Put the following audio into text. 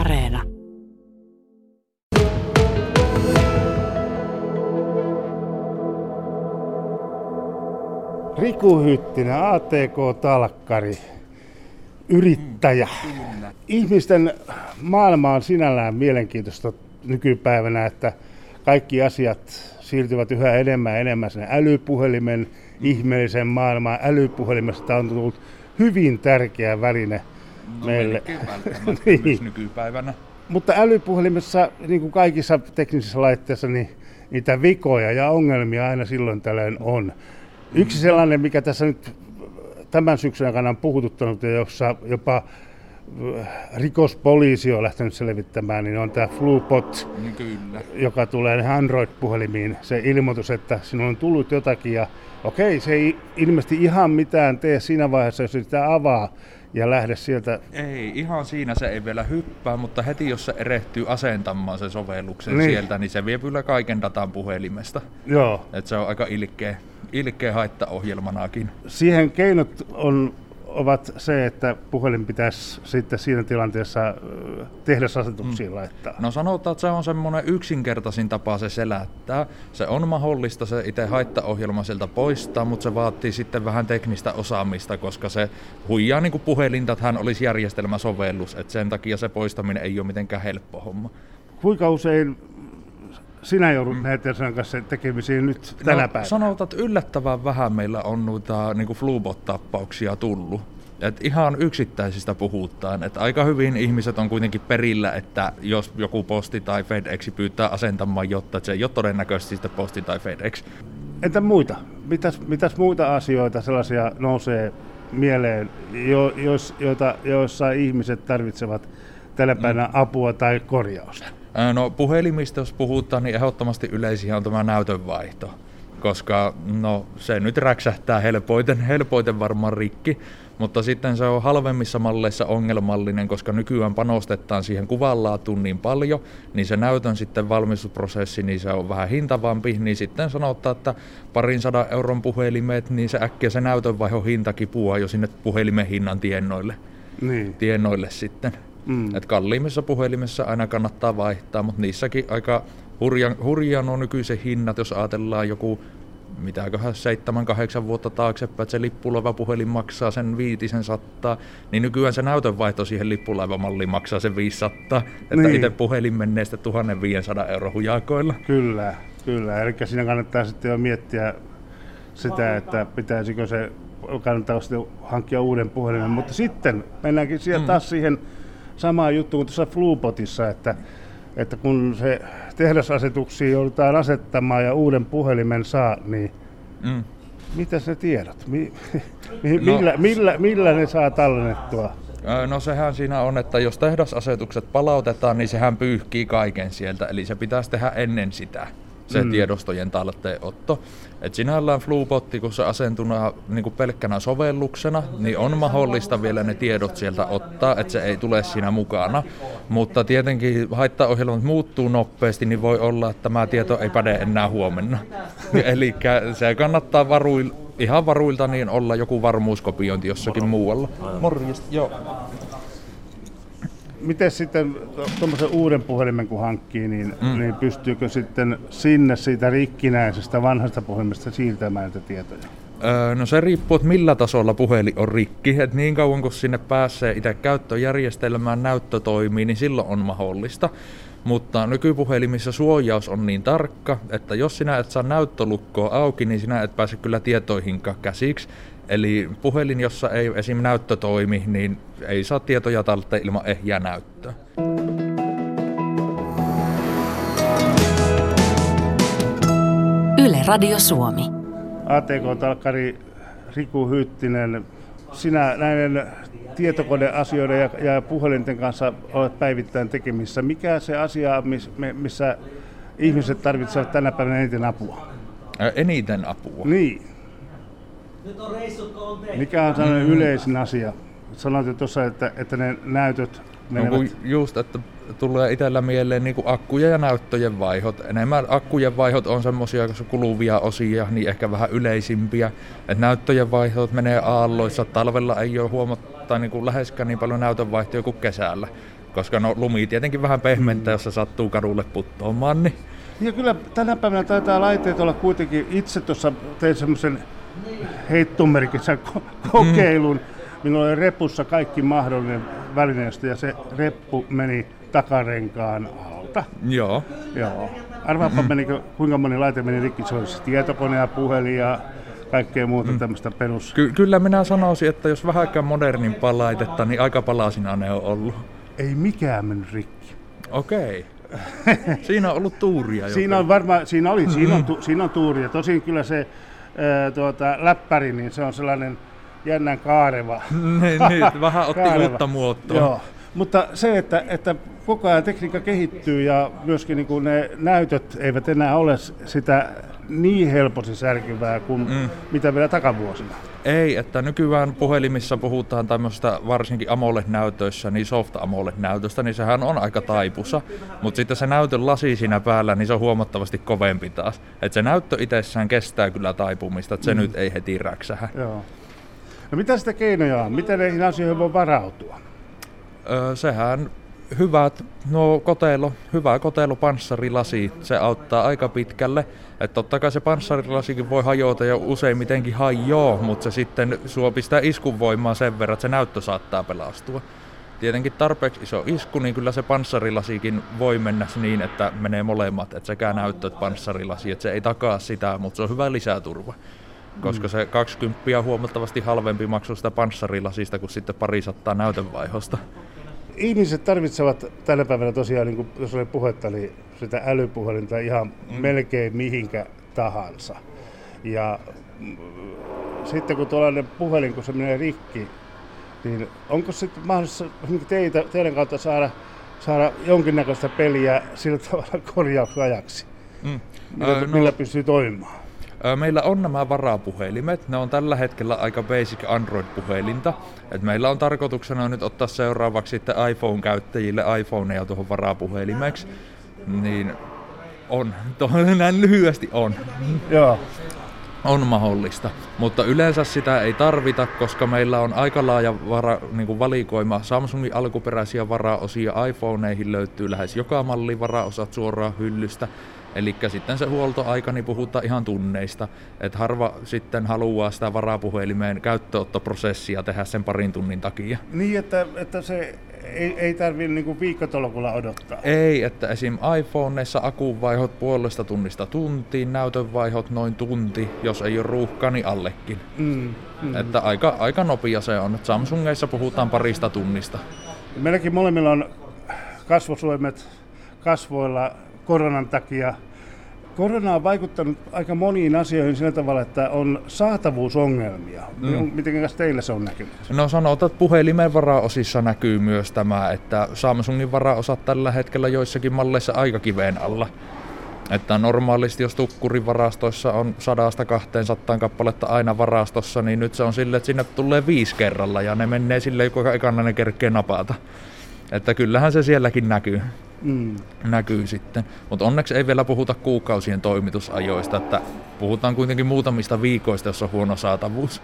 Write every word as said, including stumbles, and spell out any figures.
Areena. Riku Hyttinen, A T K-talkkari, yrittäjä. Mm, Ihmisten maailma on sinällään mielenkiintoista nykypäivänä, että kaikki asiat siirtyvät yhä enemmän ja enemmän sinne älypuhelimen ihmeelliseen maailmaan. Älypuhelimesta on tullut hyvin tärkeä väline. No, meille niin. Nykypäivänä. Mutta älypuhelimessa, niin kuin kaikissa teknisissä laitteissa, niin niitä vikoja ja ongelmia aina silloin tällöin on. Yksi sellainen, mikä tässä nyt tämän syksyn aikana on puhututtanut, jossa jopa rikospoliisi on lähtenyt selvittämään, niin on tämä Flubot, Kyllä. joka tulee Android-puhelimiin. Se ilmoitus, että sinulla on tullut jotakin ja okei, se ei ilmeisesti ihan mitään tee siinä vaiheessa, jos sitä avaa. Ja lähde sieltä. Ei, ihan siinä se ei vielä hyppää, mutta heti jos se erehtyy asentamaan sen sovelluksen niin. sieltä, niin se vie kyllä kaiken datan puhelimesta. Joo. Et se on aika ilkeä, ilkeä haittaohjelmanakin. Siihen keinot on, ovat se, että puhelin pitäisi sitten siinä tilanteessa tehdasasetuksiin mm. laittaa. No sanotaan, että se on semmoinen yksinkertaisin tapa se selättää. Se on mahdollista se itse haittaohjelma sieltä poistaa, mutta se vaatii sitten vähän teknistä osaamista, koska se huijaa niin kuin puhelinta, että hän olisi järjestelmäsovellus. Et sen takia se poistaminen ei ole mitenkään helppo homma. Kuinka usein sinä joudut mm. näiden kanssa tekemisiin nyt tänä no, päivänä? Sanotaan, että yllättävän vähän meillä on noita niin kuin Flubot-tappauksia tullut. Et ihan yksittäisistä puhutaan. Et aika hyvin ihmiset on kuitenkin perillä, että jos joku posti tai FedEx pyytää asentamaan jotta, se ei ole todennäköisesti sitä posti tai FedEx. Entä muita? Mitäs, mitäs muita asioita sellaisia nousee mieleen, jo, jos, joita, joissa ihmiset tarvitsevat tänä päivänä mm. apua tai korjausta? No puhelimista, jos puhutaan, niin ehdottomasti yleisiä on tämä näytönvaihto, koska no, se nyt räksähtää helpoiten, helpoiten varmaan rikki, mutta sitten se on halvemmissa malleissa ongelmallinen, koska nykyään panostetaan siihen kuvanlaatuun niin paljon, niin se näytön sitten valmistusprosessi, niin se on vähän hintavampi, niin sitten sanotaan, että parin sadan euron puhelimet, niin se äkkiä se näytönvaihon hinta kipuaa jo sinne puhelimen hinnan tiennoille, niin. tiennoille sitten. Mm. Et kalliimmissa puhelimissa aina kannattaa vaihtaa, mutta niissäkin aika hurjan, hurjan on nykyisen hinnat, jos ajatellaan joku mitäköhän seitsemän, kahdeksan vuotta taaksepäin, että se lippulaivapuhelin maksaa sen viitisen sattaa, niin nykyään se näytönvaihto siihen lippulaivamalliin maksaa sen viisisataa, että niin. itse puhelin menee sitten tuhatviisisataa euroa hujakoilla. Kyllä, kyllä. Eli siinä kannattaa sitten jo miettiä sitä, että pitäisikö se, kannattaa sitten hankkia uuden puhelimen, mutta sitten mennäänkin siellä mm. taas siihen sama juttu kuin tuossa Flubotissa, että, että kun se tehdasasetuksia joudutaan asettamaan ja uuden puhelimen saa, niin mm. mitäs ne tiedot? Mi- mi- no, millä, millä, millä ne saa tallennettua? No sehän siinä on, että jos tehdasasetukset palautetaan, niin sehän pyyhkii kaiken sieltä, eli se pitäisi tehdä ennen sitä. Se mm. tiedostojen talteenotto. Et sinällään Flubotti, kun se asentuna niin pelkkänä sovelluksena, niin on mahdollista vielä ne tiedot sieltä ottaa, että se ei tule siinä mukana. Mutta tietenkin haittaohjelmat muuttuu nopeasti, niin voi olla, että tämä tieto ei päde enää huomenna. Eli se kannattaa varuil, ihan varuilta niin olla joku varmuuskopiointi jossakin muualla. Morjesta, joo. Miten sitten tuommoisen uuden puhelimen kun hankkii, niin, mm. niin pystyykö sitten sinne siitä rikkinäisestä vanhasta puhelimesta siirtämään näitä tietoja? Öö, no se riippuu, että millä tasolla puhelin on rikki. Et niin kauan kun sinne pääsee itse käyttöjärjestelmään, näyttö toimii, niin silloin on mahdollista. Mutta nykypuhelimissa suojaus on niin tarkka, että jos sinä et saa näyttölukkoa auki, niin sinä et pääse kyllä tietoihinkaan käsiksi. Eli puhelin, jossa ei esim. Näyttö toimi, niin ei saa tietoja talteen ilman ehjää näyttöä. Yle Radio Suomi. A T K-talkkari Riku Hyttinen, sinä näiden tietokoneasioiden ja, ja puhelinten kanssa olet päivittäin tekemissä. Mikä se asia, missä ihmiset tarvitsevat tänä päivänä eniten apua? Eniten apua? Niin. Mikä on sellainen yleisin asia? Sanoit jo tuossa, että, että ne näytöt menevät... No, just, että tulee itsellä mieleen niin kuin akkuja ja näyttöjen vaihot. Enemmän akkujen vaihot on semmoisia kuluvia osia, niin ehkä vähän yleisimpiä. Et näyttöjen vaihot menee aalloissa. Talvella ei ole huomattaa niin kuin läheskään niin paljon näytönvaihtoja kuin kesällä. koska no lumi tietenkin vähän pehmentää, jos se sattuu kadulle puttoomaan. Niin. Ja kyllä tänä päivänä taitaa laitteet olla kuitenkin, itse tuossa tein semmoisen heittomerkissä kokeilun, mm. minulla oli repussa kaikki mahdollinen välineistö ja se reppu meni takarenkaan alta. Joo. Joo. Arvaapa mm. menikö, kuinka moni laite meni rikki, se oli tietokone ja puhelin ja kaikkea muuta mm. tämmöistä perus. Ky- kyllä minä sanoisin, että jos vähänkään modernimpaa laitetta, niin aika palasina ne on ollut. Ei mikään mennyt rikki. Okei. Siinä on ollut tuuria. Siinä on varmaan, siinä oli, siinä on, tu, siinä on tuuria. Tosin kyllä se ää, tuota, läppäri, niin se on sellainen jännän kaareva. niin, niin, vähän otti kaareva. Uutta muotoa. Joo. Mutta se, että, että koko ajan tekniikka kehittyy ja myöskin niin kuin ne näytöt eivät enää ole sitä niin helposti särkyvää kuin mm. mitä vielä takavuosina. Ei, että nykyään puhelimissa puhutaan tämmöistä varsinkin AMOLED-näytöissä, niin soft AMOLED-näytöstä, niin sehän on aika taipusa. Mutta sitten se näytön lasi siinä päällä, niin se on huomattavasti kovempi taas. Että se näyttö itsessään kestää kyllä taipumista, että se mm. nyt ei heti räksähä. Joo. No mitä sitä keinoja on? Miten näihin asioihin voi varautua? Öö, sehän hyvät, no kotelo, hyvä kotelopanssarilasi, se auttaa aika pitkälle. Että totta kai se panssarilasikin voi hajota ja useimmitenkin hajoo, mutta se sitten suopistaa iskun voimaa sen verran, että se näyttö saattaa pelastua. Tietenkin tarpeeksi iso isku, niin kyllä se panssarilasikin voi mennä niin, että menee molemmat, että sekä näyttö että panssarilasi, että se ei takaa sitä, mutta se on hyvä lisäturva. Koska se kaksikymmentä on huomattavasti halvempi maksu sitä panssarilasista kuin sitten parisattaa näytönvaihosta. Ihmiset tarvitsevat tänä päivänä tosiaan, niin kuin jos oli puhetta, niin sitä älypuhelinta ihan mm. melkein mihinkä tahansa. Ja mm, sitten kun tuollainen puhelin, kun se menee rikki, niin onko sitten mahdollista teitä, teidän kautta saada, saada jonkinnäköistä peliä sillä tavalla korjausajaksi, mm. millä, äh, millä no... pystyy toimimaan? Meillä on nämä varapuhelimet, ne on tällä hetkellä aika basic Android-puhelinta. Et meillä on tarkoituksena nyt ottaa seuraavaksi sitten iPhone-käyttäjille iPhoneja tuohon varapuhelimeksi. Niin on, tuohon näin lyhyesti on. Joo. On mahdollista, mutta yleensä sitä ei tarvita, koska meillä on aika laaja vara, niin kuin valikoima Samsungin alkuperäisiä varaosia, iPhoneihin löytyy lähes joka mallin varaosat suoraan hyllystä. Eli sitten se huoltoaika, niin puhutaan ihan tunneista, että harva sitten haluaa sitä varapuhelimeen käyttöönottoprosessia tehdä sen parin tunnin takia. Niin, että, että se ei, ei tarvitse niinku viikkotolkulla odottaa. Ei, että esim. iPhoneissa akunvaihot puolesta tunnista tuntiin, näytönvaihot noin tunti, jos ei ole ruuhkaa, niin allekin. Mm, mm. Että aika, aika nopea se on, että Samsungeissa puhutaan parista tunnista. Meilläkin molemmilla on kasvosuoimet kasvoilla. Koronan takia. Korona on vaikuttanut aika moniin asioihin sillä tavalla, että on saatavuusongelmia. Mm. Miten teillä se on näkynyt? No sanotaan, että puhelimen varaosissa näkyy myös tämä, että Samsungin varaosat tällä hetkellä joissakin malleissa aika kiveen alla. Että normaalisti jos tukkurin varastoissa on sadasta kahteen sattaan kappaletta aina varastossa, niin nyt se on silleen, että sinne tulee viisi kerralla ja ne menee silleen, kun ekana ne kerkee napata. Että kyllähän se sielläkin näkyy. Mm. Näkyy sitten, mutta onneksi ei vielä puhuta kuukausien toimitusajoista, että puhutaan kuitenkin muutamista viikoista, jos on huono saatavuus.